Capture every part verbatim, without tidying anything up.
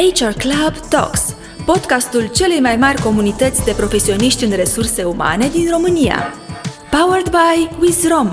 H R Club Talks, podcastul celei mai mari comunități de profesioniști în resurse umane din România. Powered by Wizrom.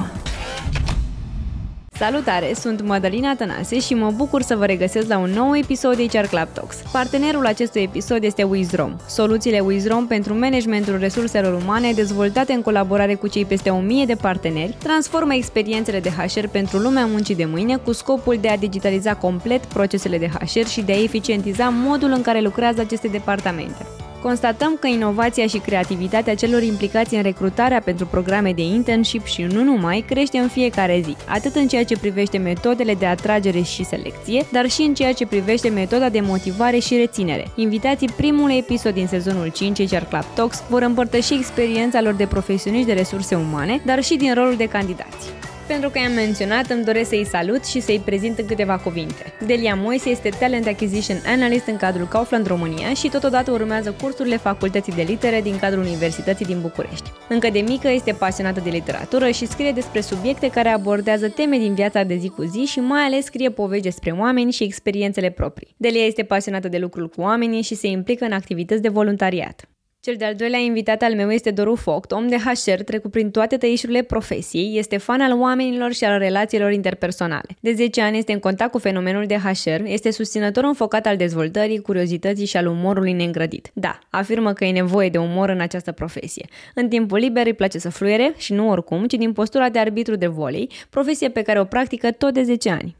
Salutare, sunt Madalina Tănase și mă bucur să vă regăsesc la un nou episod de H R Club Talks. Partenerul acestui episod este Wizrom, soluțiile Wizrom pentru managementul resurselor umane dezvoltate în colaborare cu cei peste o mie de parteneri, transformă experiențele de H R pentru lumea muncii de mâine cu scopul de a digitaliza complet procesele de H R și de a eficientiza modul în care lucrează aceste departamente. Constatăm că inovația și creativitatea celor implicați în recrutarea pentru programe de internship și nu numai crește în fiecare zi, atât în ceea ce privește metodele de atragere și selecție, dar și în ceea ce privește metoda de motivare și reținere. Invitații primului episod din sezonul cinci H R Club Talks vor împărtăși experiența lor de profesioniști de resurse umane, dar și din rolul de candidați. Pentru că i-am menționat, îmi doresc să-i salut și să-i prezint în câteva cuvinte. Delia Moise este Talent Acquisition Analyst în cadrul Kaufland România și totodată urmează cursurile Facultății de Litere din cadrul Universității din București. Încă de mică este pasionată de literatură și scrie despre subiecte care abordează teme din viața de zi cu zi și mai ales scrie povești despre oameni și experiențele proprii. Delia este pasionată de lucrul cu oamenii și se implică în activități de voluntariat. Cel de-al doilea invitat al meu este Doru Foct, om de H R trecut prin toate tăișurile profesiei, este fan al oamenilor și al relațiilor interpersonale. De zece ani este în contact cu fenomenul de H R, este susținător înfocat al dezvoltării, curiozității și al umorului neîngrădit. Da, afirmă că e nevoie de umor în această profesie. În timpul liber îi place să fluiere și nu oricum, ci din postura de arbitru de volei, profesie pe care o practică tot de zece ani.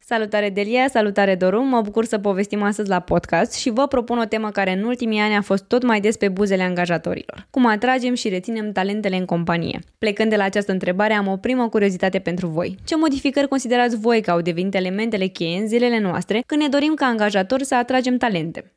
Salutare Delia, salutare Doru, mă bucur să povestim astăzi la podcast și vă propun o temă care în ultimii ani a fost tot mai des pe buzele angajatorilor. Cum atragem și reținem talentele în companie? Plecând de la această întrebare, am o primă curiozitate pentru voi. Ce modificări considerați voi că au devenit elementele cheie în zilele noastre când ne dorim ca angajatori să atragem talente?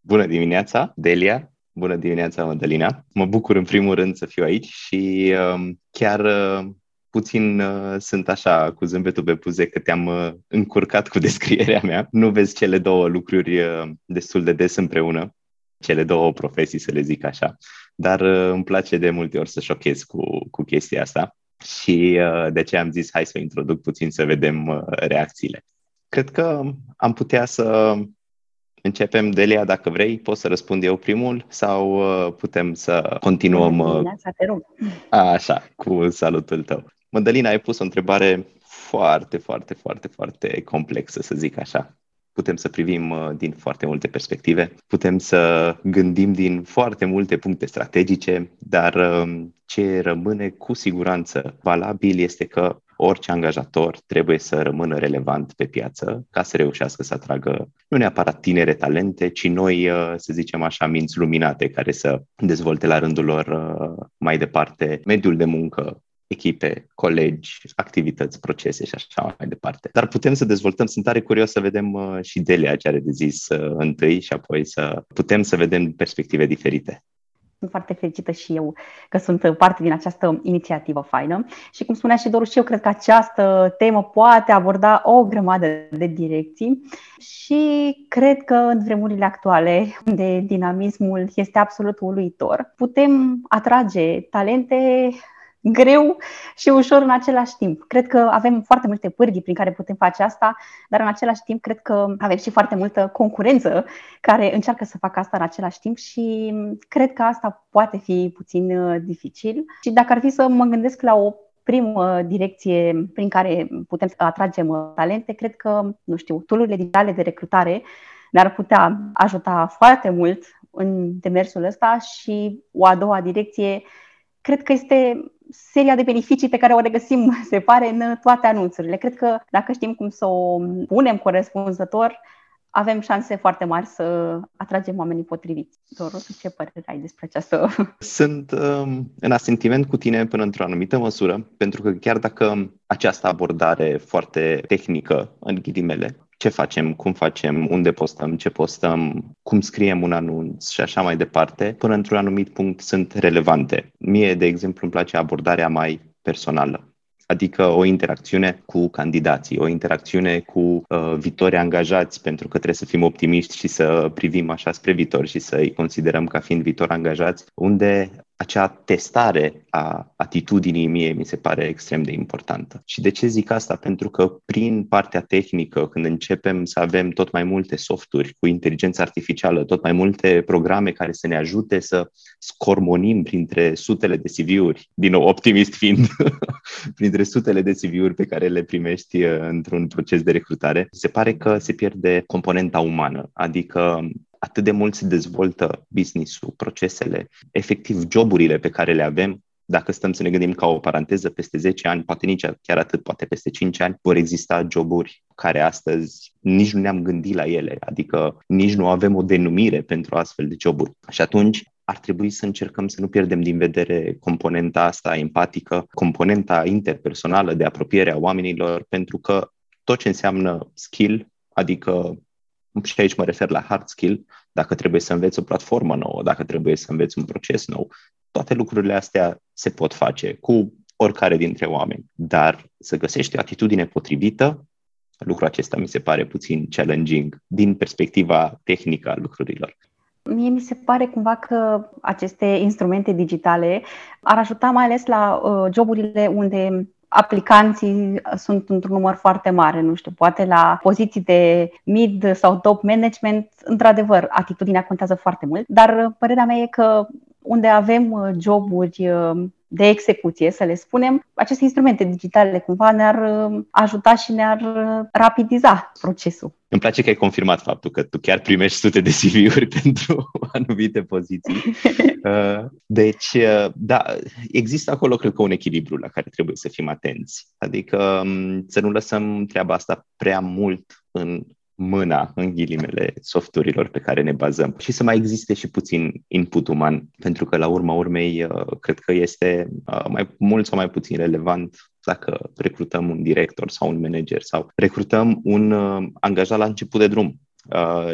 Bună dimineața, Delia! Bună dimineața, Madalina! Mă bucur în primul rând să fiu aici și uh, chiar... Uh... Puțin uh, sunt așa cu zâmbetul pe buze că te-am uh, încurcat cu descrierea mea. Nu vezi cele două lucruri uh, destul de des împreună, cele două profesii, să le zic așa. Dar uh, îmi place de multe ori să șochez cu, cu chestia asta și uh, de aceea am zis hai să o introduc puțin să vedem uh, reacțiile. Cred că am putea să începem, Delia, dacă vrei, poți să răspund eu primul sau uh, putem să continuăm uh, așa, cu salutul tău. Madalina, ai pus o întrebare foarte, foarte, foarte, foarte complexă, să zic așa. Putem să privim din foarte multe perspective, putem să gândim din foarte multe puncte strategice, dar ce rămâne cu siguranță valabil este că orice angajator trebuie să rămână relevant pe piață ca să reușească să atragă nu neapărat tinere talente, ci noi, să zicem așa, minți luminate care să dezvolte la rândul lor mai departe mediul de muncă, echipe, colegi, activități, procese și așa mai departe. Dar putem să dezvoltăm, sunt tare curios să vedem și Delia ce are de zis întâi și apoi să putem să vedem perspective diferite. Sunt foarte fericită și eu că sunt parte din această inițiativă faină și, cum spunea și Doru, și eu cred că această temă poate aborda o grămadă de direcții și cred că în vremurile actuale, unde dinamismul este absolut uluitor, putem atrage talente greu și ușor în același timp. Cred că avem foarte multe pârghii prin care putem face asta, dar în același timp cred că avem și foarte multă concurență care încearcă să facă asta în același timp și cred că asta poate fi puțin dificil. Și dacă ar fi să mă gândesc la o primă direcție prin care putem să atragem talente, cred că, nu știu, tool-urile digitale de recrutare ne-ar putea ajuta foarte mult în demersul ăsta și o a doua direcție cred că este seria de beneficii pe care o regăsim, se pare, în toate anunțurile. Cred că dacă știm cum să o punem corespunzător, avem șanse foarte mari să atragem oamenii potriviți. Doru, ce părere ai despre această? Sunt um, în asentiment cu tine până într-o anumită măsură, pentru că chiar dacă această abordare foarte tehnică, în ghilimele, ce facem, cum facem, unde postăm, ce postăm, cum scriem un anunț și așa mai departe, până într-un anumit punct sunt relevante. Mie, de exemplu, îmi place abordarea mai personală, adică o interacțiune cu candidații, o interacțiune cu uh, viitorii angajați, pentru că trebuie să fim optimiști și să privim așa spre viitor și să îi considerăm ca fiind viitori angajați, unde acea testare a atitudinii mie mi se pare extrem de importantă. Și de ce zic asta? Pentru că prin partea tehnică, când începem să avem tot mai multe softuri cu inteligență artificială, tot mai multe programe care să ne ajute să scormonim printre sutele de C V-uri, din nou optimist fiind, printre sutele de C V-uri pe care le primești într-un proces de recrutare, se pare că se pierde componenta umană, adică atât de mult se dezvoltă business-ul, procesele, efectiv joburile pe care le avem. Dacă stăm să ne gândim ca o paranteză, peste zece ani, poate nici chiar atât, poate peste cinci ani, vor exista joburi care astăzi nici nu ne-am gândit la ele, adică nici nu avem o denumire pentru astfel de joburi. Și atunci ar trebui să încercăm să nu pierdem din vedere componenta asta empatică, componenta interpersonală de apropiere a oamenilor, pentru că tot ce înseamnă skill, adică și aici mă refer la hard skill, dacă trebuie să înveți o platformă nouă, dacă trebuie să înveți un proces nou, toate lucrurile astea se pot face cu oricare dintre oameni. Dar să găsești o atitudine potrivită, lucrul acesta mi se pare puțin challenging din perspectiva tehnică a lucrurilor. Mie mi se pare cumva că aceste instrumente digitale ar ajuta mai ales la uh, joburile unde aplicanții sunt într-un număr foarte mare, nu știu, poate la poziții de mid sau top management, într-adevăr, atitudinea contează foarte mult, dar părerea mea e că unde avem joburi de execuție, să le spunem, aceste instrumente digitale cumva ne-ar ajuta și ne-ar rapidiza procesul. Îmi place că ai confirmat faptul că tu chiar primești sute de C V-uri pentru anumite poziții. Deci, da, există acolo, cred că, un echilibru la care trebuie să fim atenți. Adică să nu lăsăm treaba asta prea mult în mâna, în ghilimele, softurilor pe care ne bazăm și să mai existe și puțin input uman, pentru că la urma urmei cred că este mai mult sau mai puțin relevant dacă recrutăm un director sau un manager sau recrutăm un angajat la început de drum.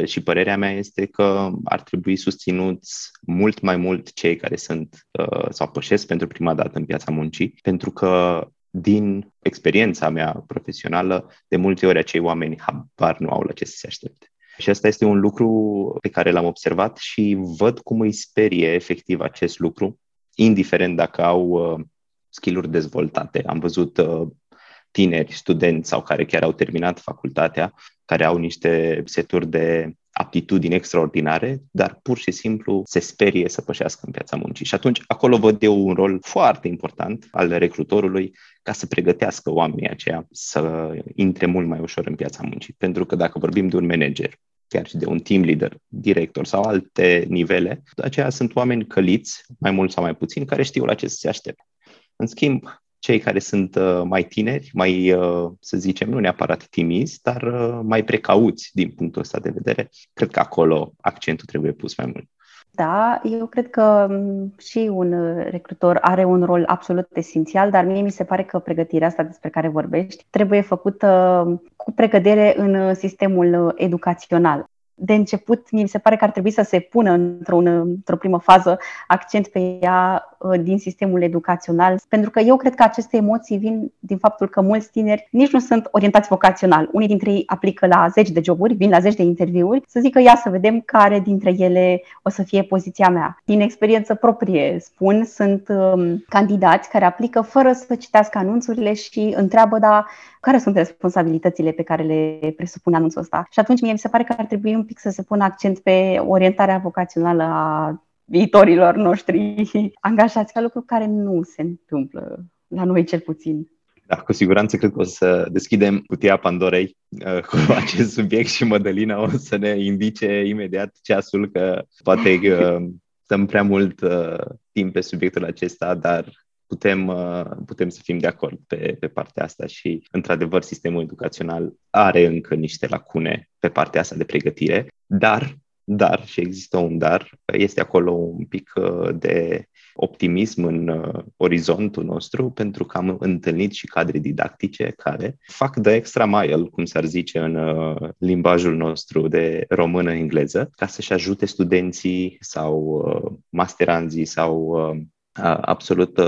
Și părerea mea este că ar trebui susținuți mult mai mult cei care sunt sau pășesc pentru prima dată în piața muncii, pentru că din experiența mea profesională, de multe ori acei oameni habar nu au la ce să se aștepte. Și asta este un lucru pe care l-am observat și văd cum îi sperie efectiv acest lucru, indiferent dacă au skill-uri dezvoltate. Am văzut tineri, studenți sau care chiar au terminat facultatea, care au niște seturi de aptitudini extraordinare, dar pur și simplu se sperie să pășească în piața muncii. Și atunci acolo văd eu un rol foarte important al recrutorului ca să pregătească oamenii aceia să intre mult mai ușor în piața muncii. Pentru că dacă vorbim de un manager, chiar și de un team leader, director sau alte nivele, aceia sunt oameni căliți, mai mult sau mai puțin, care știu la ce să se aștepte. În schimb, cei care sunt mai tineri, mai, să zicem, nu neapărat timizi, dar mai precauți din punctul ăsta de vedere, cred că acolo accentul trebuie pus mai mult. Da, eu cred că și un recrutor are un rol absolut esențial, dar mie mi se pare că pregătirea asta despre care vorbești trebuie făcută cu precădere în sistemul educațional. De început, mi se pare că ar trebui să se pună într-o, într-o primă fază accent pe ea din sistemul educațional, pentru că eu cred că aceste emoții vin din faptul că mulți tineri nici nu sunt orientați vocațional. Unii dintre ei aplică la zeci de joburi, vin la zeci de interviuri, să zică ia să vedem care dintre ele o să fie poziția mea. Din experiență proprie, spun, sunt um, candidați care aplică fără să citească anunțurile și întreabă, da, care sunt responsabilitățile pe care le presupune anunțul ăsta. Și atunci mie mi se pare că ar trebui un pic să se pună accent pe orientarea vocațională a viitorilor noștri angajați, ca lucru care nu se întâmplă la noi cel puțin. Da, cu siguranță cred că o să deschidem cutia Pandorei uh, cu acest subiect și Madalina o să ne indice imediat ceasul, că poate uh, stăm prea mult uh, timp pe subiectul acesta, dar Putem, putem să fim de acord pe, pe partea asta și, într-adevăr, sistemul educațional are încă niște lacune pe partea asta de pregătire, dar, dar, și există un dar, este acolo un pic de optimism în orizontul nostru, pentru că am întâlnit și cadre didactice care fac the extra mile, cum s-ar zice în limbajul nostru de română-engleză, ca să-și ajute studenții sau masteranzii sau absolut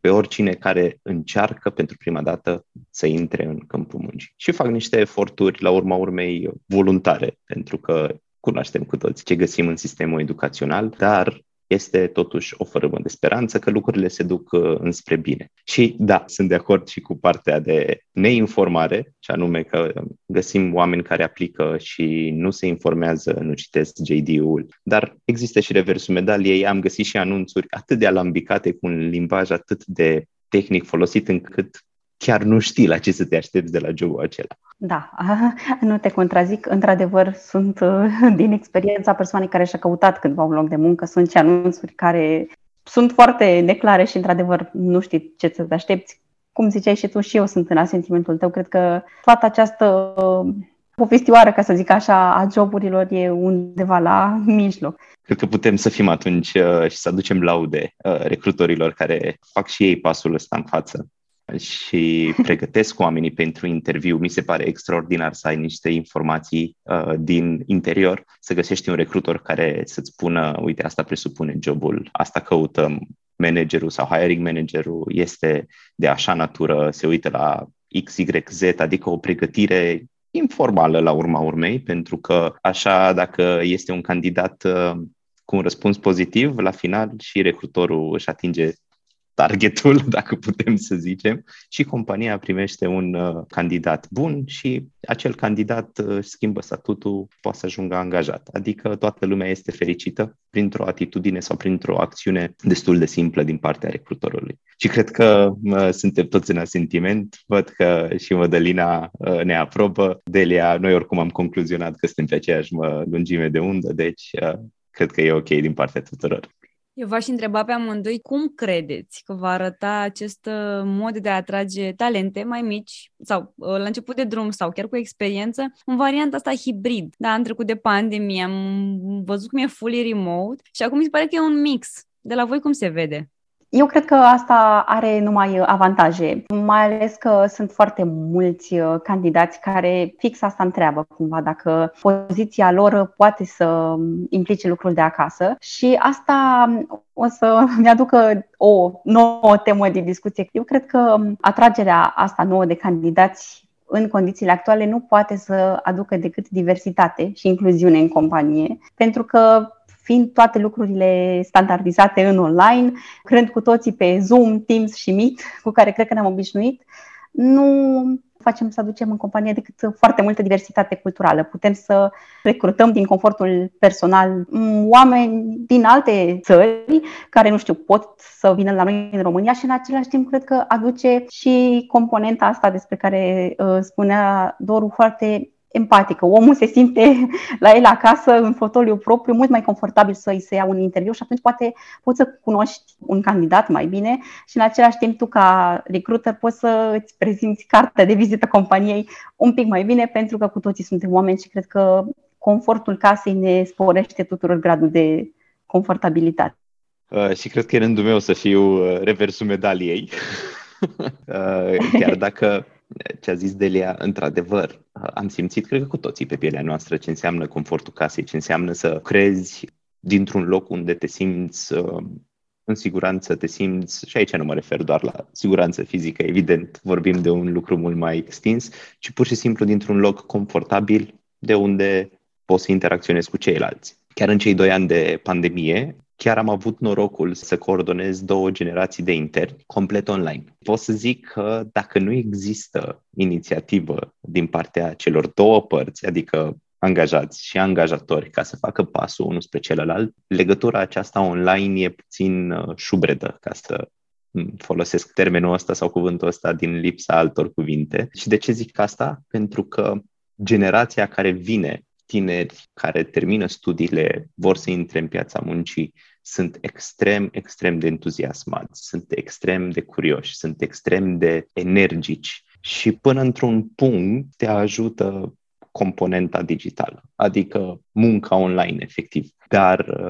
pe oricine care încearcă pentru prima dată să intre în câmpul muncii. Și fac niște eforturi, la urma urmei, voluntare, pentru că cunoaștem cu toți ce găsim în sistemul educațional, dar este totuși o fărâmă de speranță că lucrurile se duc înspre bine. Și da, sunt de acord și cu partea de neinformare, și anume că găsim oameni care aplică și nu se informează, nu citesc J D-ul, dar există și reversul medaliei. Am găsit și anunțuri atât de alambicate, cu un limbaj atât de tehnic folosit, încât chiar nu știi la ce să te aștepți de la jobul acela. Da, nu te contrazic. Într-adevăr, sunt din experiența persoanei care și-a căutat cândva un loc de muncă. Sunt și anunțuri care sunt foarte neclare și, într-adevăr, nu știi ce să te aștepți. Cum ziceai și tu, și eu sunt în asentimentul tău. Cred că toată această povestioară, ca să zic așa, a joburilor e undeva la mijloc. Cred că putem să fim atunci și să aducem laude recrutorilor care fac și ei pasul ăsta în față și pregătesc oamenii pentru interviu. Mi se pare extraordinar să ai niște informații uh, din interior, să găsești un recrutor care să-ți spună, uite, asta presupune jobul, asta căutăm, managerul sau hiring managerul este de așa natură, se uită la X Y Z, adică o pregătire informală la urma urmei, pentru că așa, dacă este un candidat uh, cu un răspuns pozitiv, la final și recrutorul își atinge targetul, dacă putem să zicem, și compania primește un uh, candidat bun și acel candidat uh, schimbă statutul, poate să ajungă angajat. Adică toată lumea este fericită printr-o atitudine sau printr-o acțiune destul de simplă din partea recrutorului. Și cred că uh, suntem toți în asentiment, văd că și Madalina uh, ne aprobă. Delia, noi oricum am concluzionat că suntem pe aceeași mă, lungime de undă, deci uh, cred că e ok din partea tuturor. Eu v-aș întreba pe amândoi cum credeți că va arăta acest mod de a atrage talente mai mici sau la început de drum sau chiar cu experiență în varianta asta hibrid. Da, am trecut de pandemie, am văzut cum e fully remote și acum mi se pare că e un mix. De la voi cum se vede? Eu cred că asta are numai avantaje, mai ales că sunt foarte mulți candidați care fix asta întreabă cumva, dacă poziția lor poate să implice lucrul de acasă, și asta o să ne aducă o nouă temă de discuție. Eu cred că atragerea asta nouă de candidați în condițiile actuale nu poate să aducă decât diversitate și incluziune în companie, pentru că fiind toate lucrurile standardizate în online, creând cu toții pe Zoom, Teams și Meet, cu care cred că ne-am obișnuit, nu facem să aducem în companie decât foarte multă diversitate culturală. Putem să recrutăm din confortul personal oameni din alte țări care, nu știu, pot să vină la noi în România și în același timp cred că aduce și componenta asta despre care spunea Doru, foarte empatică. Omul se simte la el acasă, în fotoliu propriu, mult mai confortabil să îi se ia un interviu și atunci poate poți să cunoști un candidat mai bine și în același timp tu ca recruiter poți să îți prezinți cartea de vizită companiei un pic mai bine, pentru că cu toții suntem oameni și cred că confortul casei ne sporește tuturor gradul de confortabilitate. Uh, și cred că e rândul meu să fiu reversul medaliei. uh, chiar dacă ce a zis Delia, într-adevăr, am simțit, cred că cu toții pe pielea noastră, ce înseamnă confortul casei, ce înseamnă să crezi dintr-un loc unde te simți uh, în siguranță, te simți, și aici nu mă refer doar la siguranță fizică, evident, vorbim de un lucru mult mai extins, ci pur și simplu dintr-un loc confortabil de unde poți să interacționezi cu ceilalți. Chiar în cei doi ani de pandemie, chiar am avut norocul să coordonez două generații de interni complet online. Pot să zic că dacă nu există inițiativă din partea celor două părți, adică angajați și angajatori, ca să facă pasul unul spre celălalt, legătura aceasta online e puțin șubredă, ca să folosesc termenul ăsta sau cuvântul ăsta din lipsa altor cuvinte. Și de ce zic asta? Pentru că generația care vine, tineri care termină studiile, vor să intre în piața muncii, sunt extrem, extrem de entuziasmați, sunt extrem de curioși, sunt extrem de energici și până într-un punct te ajută componenta digitală, adică munca online efectiv, dar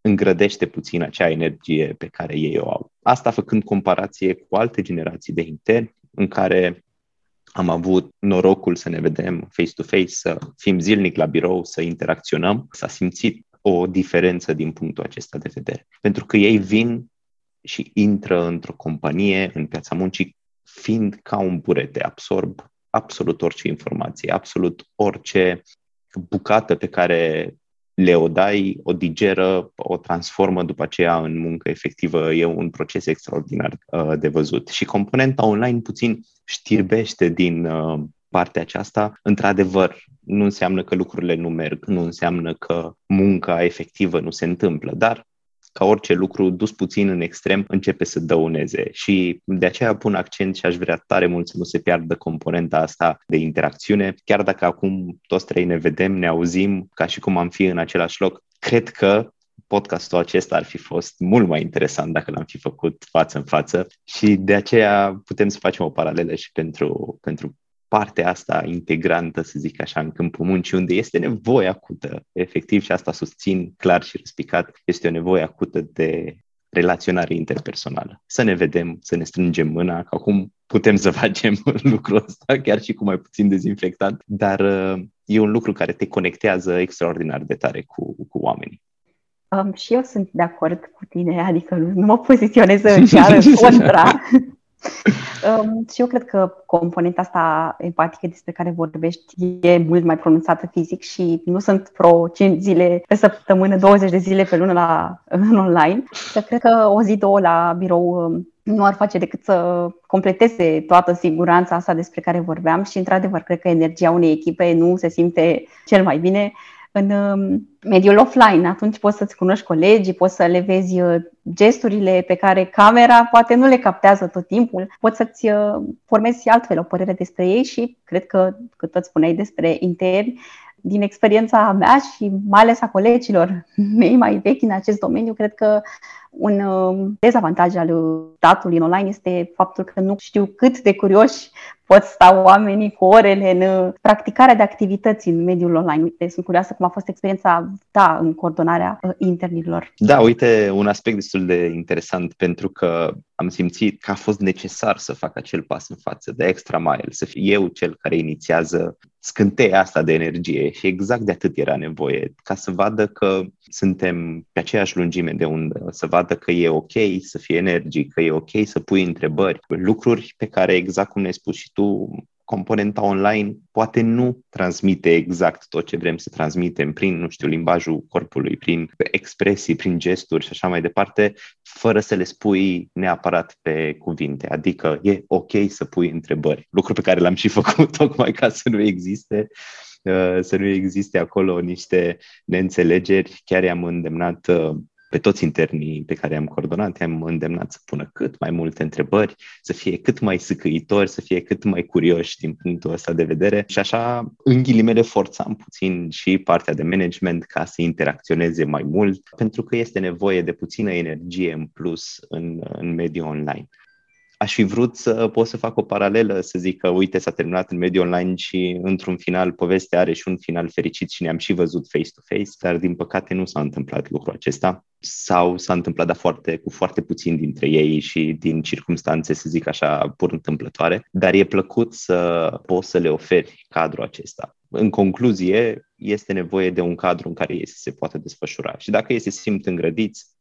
îngrădește puțin acea energie pe care ei o au. Asta făcând comparație cu alte generații de interni în care am avut norocul să ne vedem face-to-face, să fim zilnic la birou, să interacționăm. S-a simțit o diferență din punctul acesta de vedere. Pentru că ei vin și intră într-o companie, în piața muncii, fiind ca un burete, absorb absolut orice informație, absolut orice bucată pe care le o dai, o digeră, o transformă după aceea în muncă efectivă. E un proces extraordinar de văzut. Și componenta online puțin știrbește din partea aceasta. Într-adevăr, nu înseamnă că lucrurile nu merg, nu înseamnă că munca efectivă nu se întâmplă, dar ca orice lucru dus puțin în extrem începe să dăuneze și de aceea pun accent și aș vrea tare mult să nu se piardă componenta asta de interacțiune. Chiar dacă acum toți trei ne vedem, ne auzim ca și cum am fi în același loc, cred că podcastul acesta ar fi fost mult mai interesant dacă l-am fi făcut față în față și de aceea putem să facem o paralelă și pentru, pentru partea asta integrantă, să zic așa, în câmpul muncii, unde este nevoie acută, efectiv, și asta susțin clar și răspicat, este o nevoie acută de relaționare interpersonală. Să ne vedem, să ne strângem mâna, că acum putem să facem lucrul ăsta, chiar și cu mai puțin dezinfectant, dar e un lucru care te conectează extraordinar de tare cu, cu oamenii. Um, și eu sunt de acord cu tine, adică nu mă poziționez în chiar contra. Um, și eu cred că componenta asta empatică despre care vorbești e mult mai pronunțată fizic și nu sunt pro cinci zile pe săptămână, douăzeci de zile pe lună la, în online. Și cred că o zi, două la birou nu ar face decât să completeze toată siguranța asta despre care vorbeam și, într-adevăr, cred că energia unei echipe nu se simte cel mai bine în mediul offline. Atunci poți să-ți cunoști colegii, poți să le vezi gesturile pe care camera poate nu le captează tot timpul, poți să-ți formezi altfel o părere despre ei și cred că, cât tot spuneai despre interni, din experiența mea și mai ales a colegilor mei mai vechi în acest domeniu, cred că un dezavantaj al datului în online este faptul că nu știu cât de curioși pot sta oamenii cu orele în practicarea de activități în mediul online. Uite, sunt curioasă cum a fost experiența ta în coordonarea internilor. Da, uite, un aspect destul de interesant, pentru că am simțit că a fost necesar să fac acel pas în față, de extra mile, să fiu eu cel care inițiază scânteia asta de energie și exact de atât era nevoie, ca să vadă că suntem pe aceeași lungime de undă, să vadă că e ok să fii energic, că e ok să pui întrebări, lucruri pe care, exact cum ne-ai spus și tu, componenta online poate nu transmite exact tot ce vrem să transmitem prin, nu știu, limbajul corpului, prin expresii, prin gesturi și așa mai departe, fără să le spui neapărat pe cuvinte. Adică e ok să pui întrebări, lucru pe care l-am și făcut tocmai ca să nu existe, să nu existe acolo niște neînțelegeri. Chiar i-am îndemnat pe toți internii pe care am coordonat, am îndemnat să pună cât mai multe întrebări, să fie cât mai sâcâitori, să fie cât mai curioși din punctul ăsta de vedere și așa, în ghilimele, forțam puțin și partea de management ca să interacționeze mai mult, pentru că este nevoie de puțină energie în plus în, în mediul online. Aș fi vrut să pot să fac o paralelă, să zic că, uite, s-a terminat în mediul online și, într-un final, povestea are și un final fericit și ne-am și văzut face-to-face, dar, din păcate, nu s-a întâmplat lucrul acesta sau s-a întâmplat, dar foarte, cu foarte puțin dintre ei și din circumstanțe, să zic așa, pur întâmplătoare, dar e plăcut să poți să le oferi cadrul acesta. În concluzie, este nevoie de un cadru în care ei se poate desfășura și dacă ei se simt îngrădiți,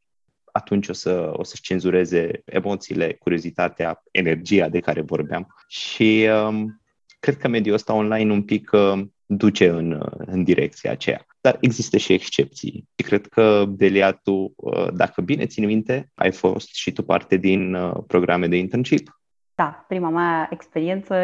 atunci o, să, o să-și cenzureze emoțiile, curiozitatea, energia de care vorbeam și um, cred că mediul ăsta online un pic uh, duce în, în direcția aceea. Dar există și excepții și cred că, Delia, tu, uh, dacă bine țin minte, ai fost și tu parte din uh, programe de internship. Da, prima mea experiență,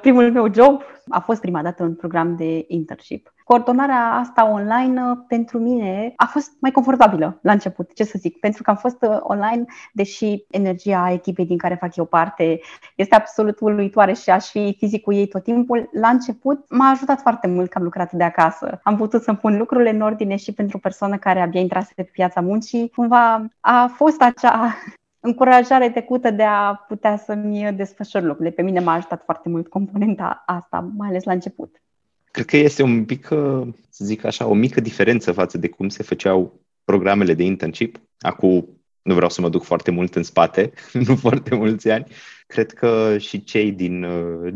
primul meu job a fost prima dată un program de internship. Coordonarea asta online pentru mine a fost mai confortabilă la început, ce să zic, pentru că am fost online, deși energia echipei din care fac eu parte este absolut uluitoare și aș fi fizic cu ei tot timpul. La început m-a ajutat foarte mult că am lucrat de acasă. Am putut să-mi pun lucrurile în ordine și pentru o persoană care abia intrase pe piața muncii, cumva a fost acea încurajare trecută de a putea să-mi desfășor lucrurile. Pe mine m-a ajutat foarte mult componenta asta, mai ales la început. Cred că este un pic, să zic așa, o mică diferență față de cum se făceau programele de internship. Acum nu vreau să mă duc foarte mult în spate, nu foarte mulți ani. Cred că și cei din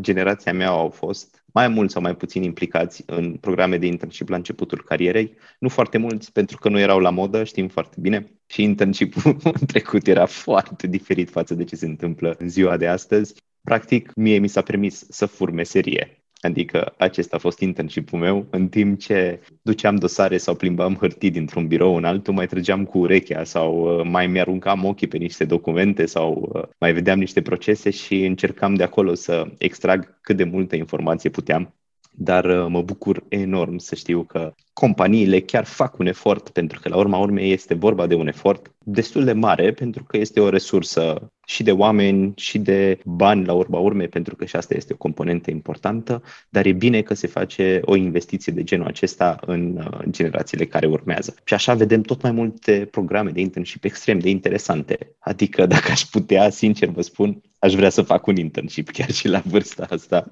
generația mea au fost mai mult sau mai puțin implicați în programe de internship la începutul carierei. Nu foarte mulți, pentru că nu erau la modă, știm foarte bine. Și internship-ul în trecut era foarte diferit față de ce se întâmplă în ziua de astăzi. Practic, mie mi s-a permis să fur meserie. Adică acesta a fost internship-ul meu. În timp ce duceam dosare sau plimbam hârtii dintr-un birou în altul, mai trăgeam cu urechea sau mai mi-aruncam ochii pe niște documente sau mai vedeam niște procese și încercam de acolo să extrag cât de multă informație puteam. Dar mă bucur enorm să știu că companiile chiar fac un efort, pentru că la urma urmei este vorba de un efort destul de mare, pentru că este o resursă și de oameni și de bani la urma urmei, pentru că și asta este o componentă importantă, dar e bine că se face o investiție de genul acesta în generațiile care urmează. Și așa vedem tot mai multe programe de internship extrem de interesante. Adică dacă aș putea, sincer vă spun, aș vrea să fac un internship chiar și la vârsta asta.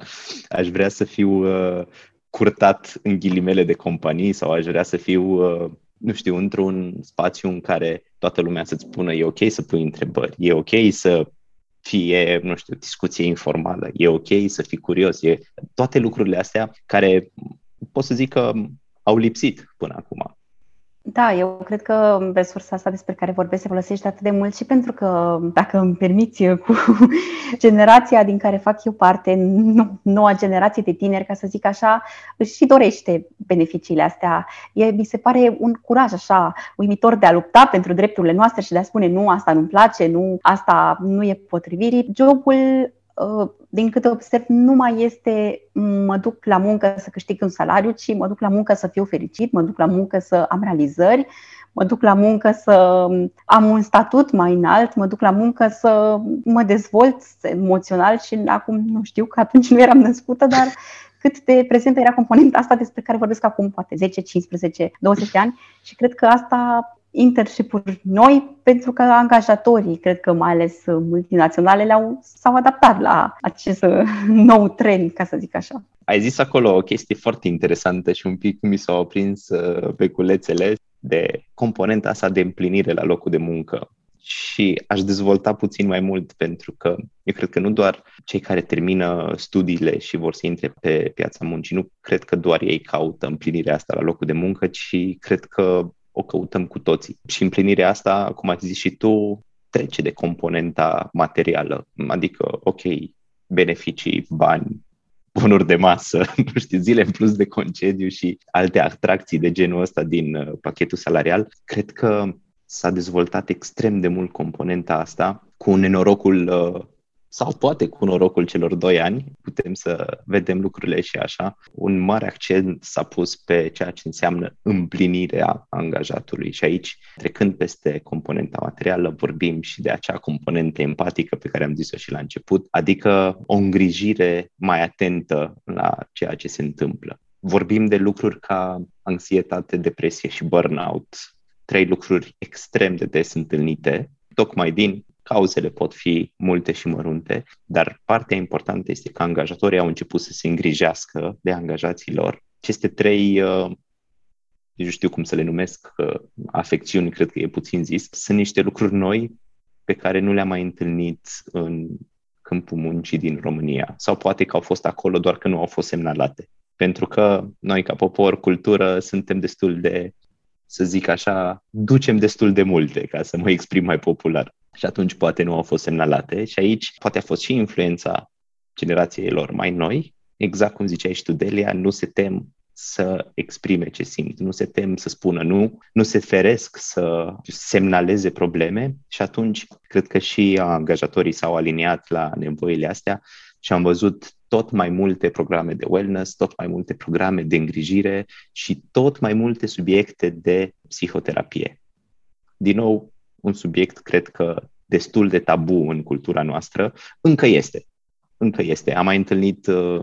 Aș vrea să fiu uh, curtat în ghilimele de companii sau aș vrea să fiu... Uh, nu știu, într-un spațiu în care toată lumea să-ți spună e ok să pui întrebări, e ok să fie, nu știu, discuție informală, e ok să fii curios, e toate lucrurile astea care pot să zic că au lipsit până acum. Da, eu cred că resursa asta despre care vorbesc se folosește atât de mult și pentru că, dacă îmi permiți, cu generația din care fac eu parte, noua generație de tineri, ca să zic așa, își și dorește beneficiile astea. E, mi se pare un curaj așa uimitor de a lupta pentru drepturile noastre și de a spune nu, asta nu-mi place, nu, asta nu e potrivirii. Jobul, din câte observ, nu mai este mă duc la muncă să câștig un salariu, ci mă duc la muncă să fiu fericit, mă duc la muncă să am realizări, mă duc la muncă să am un statut mai înalt, mă duc la muncă să mă dezvolt emoțional și acum nu știu că atunci nu eram născută, dar cât de prezentă era componenta asta despre care vorbesc acum, poate zece, cincisprezece, douăzeci de ani și cred că asta... internship-uri noi, pentru că angajatorii, cred că mai ales multinaționalele, au, s-au adaptat la acest nou trend, ca să zic așa. Ai zis acolo o chestie foarte interesantă și un pic mi s-au aprins pe culețele de componenta asta de împlinire la locul de muncă. Și aș dezvolta puțin mai mult, pentru că eu cred că nu doar cei care termină studiile și vor să intre pe piața muncii, nu cred că doar ei caută împlinirea asta la locul de muncă, ci cred că o căutăm cu toții. Și împlinirea asta, cum ai zis și tu, trece de componenta materială. Adică, ok, beneficii, bani, bunuri de masă, nu știu, zile în plus de concediu și alte atracții de genul ăsta din pachetul salarial. Cred că s-a dezvoltat extrem de mult componenta asta cu nenorocul sau poate cu norocul celor doi ani, putem să vedem lucrurile și așa. Un mare accent s-a pus pe ceea ce înseamnă împlinirea angajatului și aici, trecând peste componenta materială, vorbim și de acea componentă empatică pe care am zis-o și la început, adică o îngrijire mai atentă la ceea ce se întâmplă. Vorbim de lucruri ca anxietate, depresie și burnout, trei lucruri extrem de des întâlnite, tocmai din cauzele pot fi multe și mărunte, dar partea importantă este că angajatorii au început să se îngrijească de angajații lor. Aceste trei, nu știu cum să le numesc, afecțiuni, cred că e puțin zis, sunt niște lucruri noi pe care nu le-am mai întâlnit în câmpul muncii din România. Sau poate că au fost acolo, doar că nu au fost semnalate. Pentru că noi, ca popor, cultură, suntem destul de, să zic așa, ducem destul de multe, ca să mă exprim mai popular. Și atunci poate nu au fost semnalate și aici poate a fost și influența generațiilor mai noi, exact cum ziceai și tu, Delia, nu se tem să exprime ce simt, nu se tem să spună nu, nu se feresc să semnaleze probleme și atunci cred că și angajatorii s-au aliniat la nevoile astea și am văzut tot mai multe programe de wellness, tot mai multe programe de îngrijire și tot mai multe subiecte de psihoterapie. Din nou, un subiect, cred că, destul de tabu în cultura noastră, încă este. Încă este. Am mai întâlnit uh,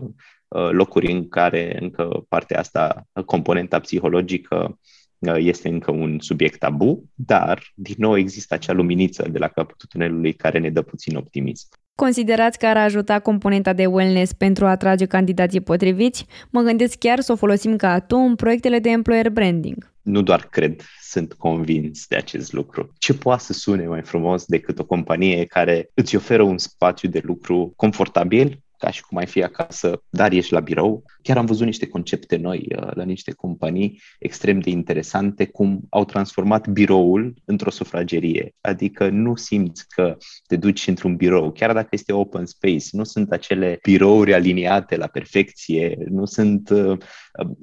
locuri în care încă partea asta, componenta psihologică, uh, este încă un subiect tabu, dar, din nou, există acea luminiță de la capătul tunelului care ne dă puțin optimism. Considerați că ar ajuta componenta de wellness pentru a atrage candidații potriviți? Mă gândesc chiar să o folosim ca atu în proiectele de employer branding. Nu doar cred, sunt convins de acest lucru. Ce poate să sune mai frumos decât o companie care îți oferă un spațiu de lucru confortabil, ca și cum ai fi acasă, dar ești la birou. Chiar am văzut niște concepte noi la niște companii extrem de interesante, cum au transformat biroul într-o sufragerie. Adică nu simți că te duci într-un birou, chiar dacă este open space. Nu sunt acele birouri aliniate la perfecție, nu sunt uh,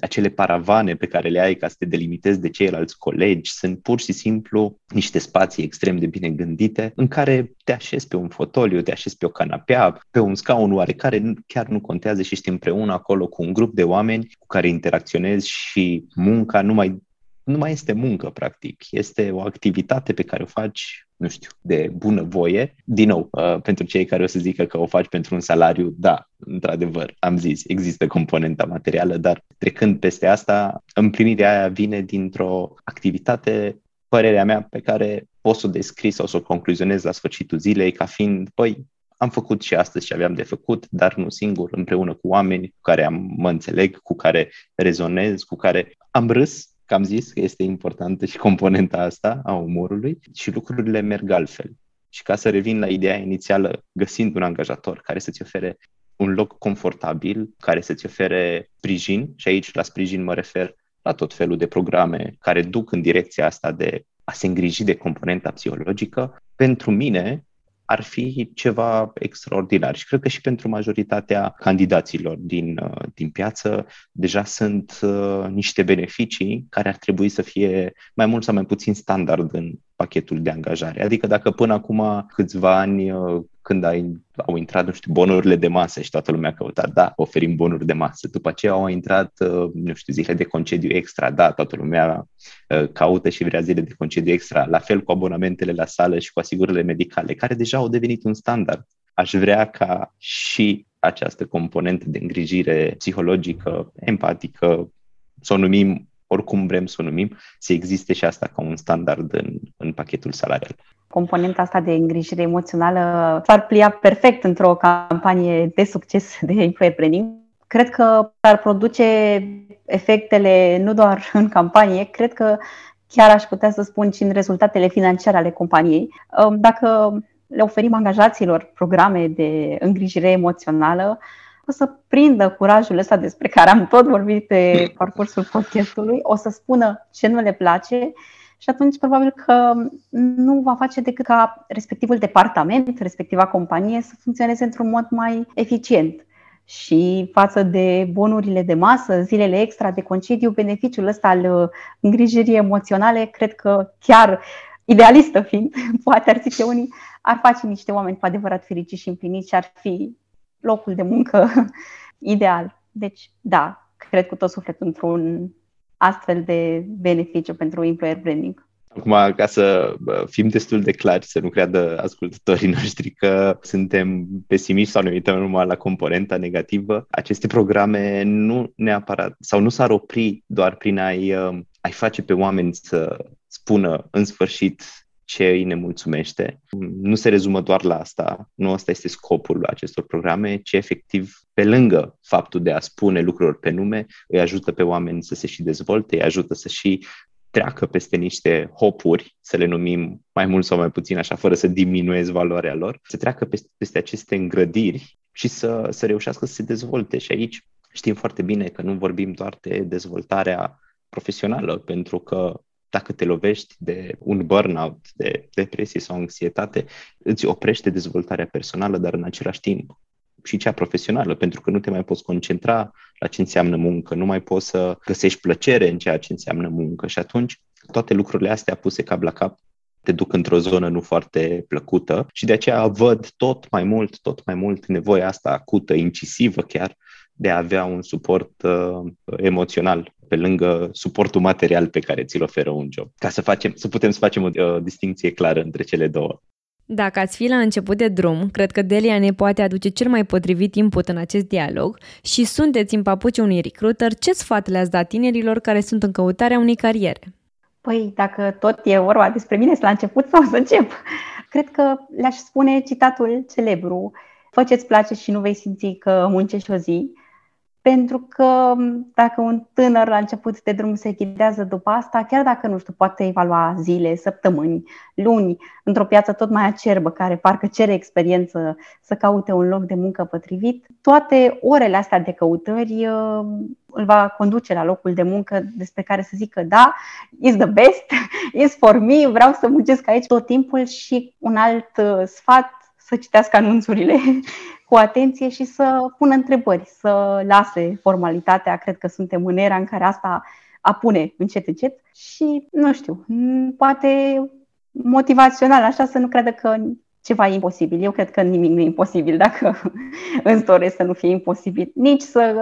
acele paravane pe care le ai ca să te delimitezi de ceilalți colegi. Sunt pur și simplu niște spații extrem de bine gândite în care te așezi pe un fotoliu, te așezi pe o canapea, pe un scaun oarecare, chiar nu contează și ești împreună acolo cu un grup de oameni cu care interacționezi și munca nu mai, nu mai este muncă, practic. Este o activitate pe care o faci, nu știu, de bunăvoie. Din nou, pentru cei care o să zică că o faci pentru un salariu, da, într-adevăr, am zis, există componenta materială, dar trecând peste asta, împlinirea aia vine dintr-o activitate, părerea mea, pe care poți să o descrii sau să o concluzionezi la sfârșitul zilei ca fiind, păi, am făcut și astăzi ce aveam de făcut, dar nu singur, împreună cu oameni cu care am, mă înțeleg, cu care rezonez, cu care am râs, că am zis că este importantă și componenta asta a umorului, și lucrurile merg altfel. Și ca să revin la ideea inițială, găsind un angajator care să-ți ofere un loc confortabil, care să-ți ofere sprijin, și aici la sprijin mă refer la tot felul de programe care duc în direcția asta de a se îngriji de componenta psihologică, pentru mine ar fi ceva extraordinar. Și cred că și pentru majoritatea candidaților din, din piață deja sunt uh, niște beneficii care ar trebui să fie mai mult sau mai puțin standard în pachetul de angajare. Adică dacă până acum câțiva ani, uh, când ai, au intrat, nu știu, bonurile de masă și toată lumea a căutat, da, oferim bonuri de masă. După aceea au intrat, uh, nu știu, zile de concediu extra, da, toată lumea uh, caută și vrea zile de concediu extra. La fel cu abonamentele la sală și cu asigurările medicale, care deja au devenit un standard. Aș vrea ca și această componentă de îngrijire psihologică, empatică, să o numim oricum vrem să o numim, să existe și asta ca un standard în, în pachetul salarial. Componenta asta de îngrijire emoțională s-ar plia perfect într-o campanie de succes de infoepreneur. Cred că ar produce efectele nu doar în campanie, cred că chiar aș putea să spun și în rezultatele financiare ale companiei. Dacă le oferim angajaților programe de îngrijire emoțională, o să prindă curajul ăsta despre care am tot vorbit pe parcursul podcastului, o să spună ce nu le place și atunci probabil că nu va face decât ca respectivul departament, respectiva companie să funcționeze într-un mod mai eficient. Și față de bonurile de masă, zilele extra de concediu, beneficiul ăsta al îngrijirii emoționale, cred că chiar idealistă fiind, poate ar zice unii, ar face niște oameni cu adevărat fericiți și împliniți și ar fi locul de muncă ideal. Deci, da, cred cu tot sufletul într-un astfel de beneficiu pentru employer branding. Acum, ca să fim destul de clari, să nu creadă ascultătorii noștri că suntem pesimiști sau ne uităm numai la componenta negativă, aceste programe nu neapărat sau nu s-ar opri doar prin a-i, a-i face pe oameni să spună în sfârșit ce îi nemulțumește. Nu se rezumă doar la asta, nu asta este scopul acestor programe, ci efectiv, pe lângă faptul de a spune lucruri pe nume, îi ajută pe oameni să se și dezvolte, îi ajută să și treacă peste niște hopuri, să le numim mai mult sau mai puțin așa, fără să diminuezi valoarea lor, să treacă peste, peste aceste îngrădiri și să, să reușească să se dezvolte. Și aici știm foarte bine că nu vorbim doar de dezvoltarea profesională, pentru că dacă te lovești de un burnout, de depresie sau anxietate, îți oprește dezvoltarea personală, dar în același timp și cea profesională, pentru că nu te mai poți concentra la ce înseamnă muncă, nu mai poți să găsești plăcere în ceea ce înseamnă muncă și atunci toate lucrurile astea puse cap la cap te duc într-o zonă nu foarte plăcută și de aceea văd tot mai mult, tot mai mult nevoia asta acută, incisivă chiar, de a avea un suport uh, emoțional pe lângă suportul material pe care ți-l oferă un job, ca să, facem, să putem să facem o uh, distinție clară între cele două. Dacă ați fi la început de drum, cred că Delia ne poate aduce cel mai potrivit input în acest dialog și sunteți în papuci unui recruiter, ce sfat le-ați dat tinerilor care sunt în căutarea unei cariere? Păi, dacă tot e vorba despre mine, să la început sau să încep? Cred că le-aș spune citatul celebru, fă ce-ți place și nu vei simți că muncești o zi. Pentru că dacă un tânăr la început de drum se ghidează după asta, chiar dacă, nu știu, poate evalua zile, săptămâni, luni, într-o piață tot mai acerbă, care parcă cere experiență să caute un loc de muncă potrivit, toate orele astea de căutări îl va conduce la locul de muncă despre care să zică da, is the best, is for me, vreau să muncesc aici tot timpul. Și un alt sfat: să citească anunțurile cu atenție și să pună întrebări, să lase formalitatea. Cred că suntem în era în care asta apune încet, încet. Și, nu știu, poate motivațional, așa, să nu creadă că ceva e imposibil. Eu cred că nimic nu e imposibil, dacă îți doresc să nu fie imposibil. Nici să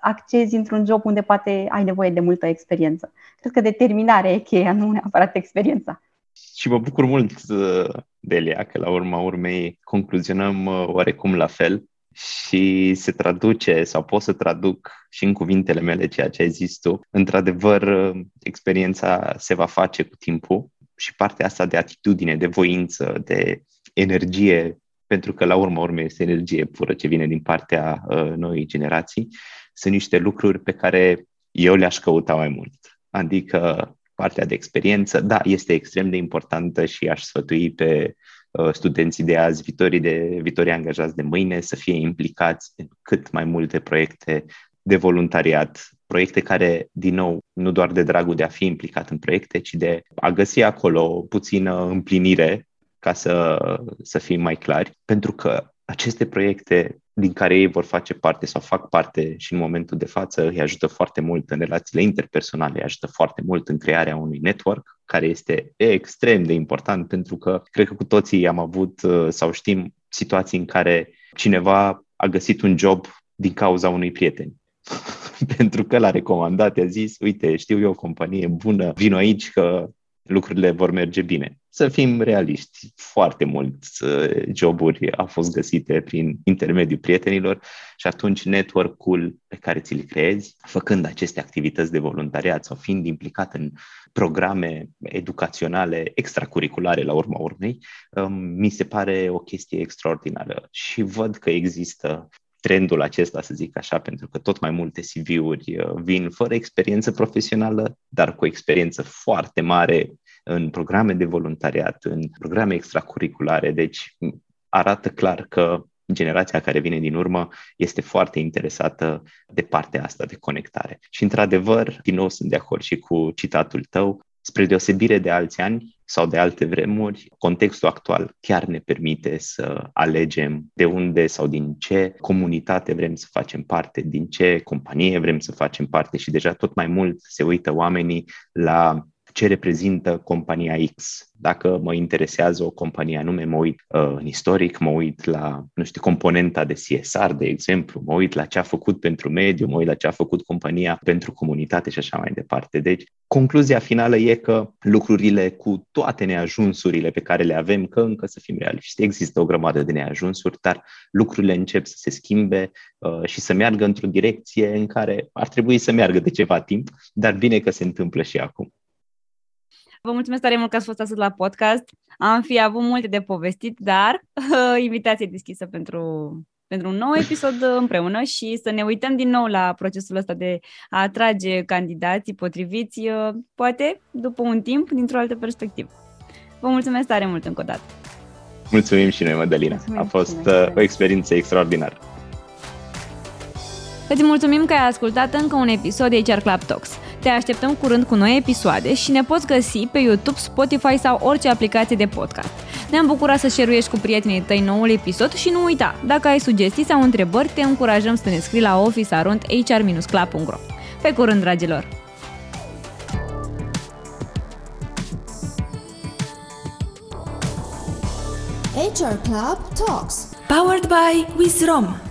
accezi într-un job unde poate ai nevoie de multă experiență. Cred că determinarea e cheia, nu neapărat experiența. Și mă bucur mult, Delia, că la urma urmei concluzionăm oarecum la fel și se traduce, sau pot să traduc și în cuvintele mele ceea ce ai zis tu. Într-adevăr, experiența se va face cu timpul și partea asta de atitudine, de voință, de energie, pentru că la urma urmei este energie pură ce vine din partea noii generații, sunt niște lucruri pe care eu le-aș căuta mai mult. Adică partea de experiență, da, este extrem de importantă și aș sfătui pe uh, studenții de azi, viitorii, de, viitorii angajați de mâine, să fie implicați în cât mai multe proiecte de voluntariat, proiecte care, din nou, nu doar de dragul de a fi implicat în proiecte, ci de a găsi acolo puțină împlinire, ca să, să fim mai clari, pentru că aceste proiecte din care ei vor face parte sau fac parte și în momentul de față îi ajută foarte mult în relațiile interpersonale, îi ajută foarte mult în crearea unui network, care este extrem de important, pentru că cred că cu toții am avut sau știm situații în care cineva a găsit un job din cauza unui prieten. Pentru că l-a recomandat, i-a zis, uite, știu eu o companie bună, vin aici că lucrurile vor merge bine. Să fim realiști, foarte mulți joburi au fost găsite prin intermediul prietenilor și atunci network-ul pe care ți-l creezi, făcând aceste activități de voluntariat sau fiind implicat în programe educaționale extracurriculare la urma urmei, mi se pare o chestie extraordinară și văd că există trendul acesta, să zic așa, pentru că tot mai multe C V-uri vin fără experiență profesională, dar cu experiență foarte mare în programe de voluntariat, în programe extracurriculare. Deci arată clar că generația care vine din urmă este foarte interesată de partea asta de conectare. Și într-adevăr, din nou sunt de acord și cu citatul tău, spre deosebire de alți ani sau de alte vremuri, contextul actual chiar ne permite să alegem de unde sau din ce comunitate vrem să facem parte, din ce companie vrem să facem parte și deja tot mai mult se uită oamenii la ce reprezintă compania X. Dacă mă interesează o companie anume, mă uit uh, în istoric, mă uit la, nu știu, componenta de C S R, de exemplu, mă uit la ce a făcut pentru mediu, mă uit la ce a făcut compania pentru comunitate și așa mai departe. Deci, concluzia finală e că lucrurile, cu toate neajunsurile pe care le avem, că încă, să fim realiști, există o grămadă de neajunsuri, dar lucrurile încep să se schimbe uh, și să meargă într-o direcție în care ar trebui să meargă de ceva timp, dar bine că se întâmplă și acum. Vă mulțumesc tare mult că ați fost astăzi la podcast. Am fi avut multe de povestit, dar uh, invitație deschisă pentru, pentru un nou episod împreună și să ne uităm din nou la procesul ăsta de a atrage candidații potriviți, uh, poate după un timp, dintr-o altă perspectivă. Vă mulțumesc tare mult încă o dată. Mulțumim și noi, Madalina. Mulțumim, a fost uh, o experiență extraordinară. Îți mulțumim că ai ascultat încă un episod de H R Club Talks. Te așteptăm curând cu noi episoade și ne poți găsi pe YouTube, Spotify sau orice aplicație de podcast. Ne-am bucurat să share-uiești cu prietenii tăi noul episod și nu uita, dacă ai sugestii sau întrebări, te încurajăm să ne scrii la office arond h r club punct r o. Pe curând, dragilor! H R Club Talks, powered by Wizrom.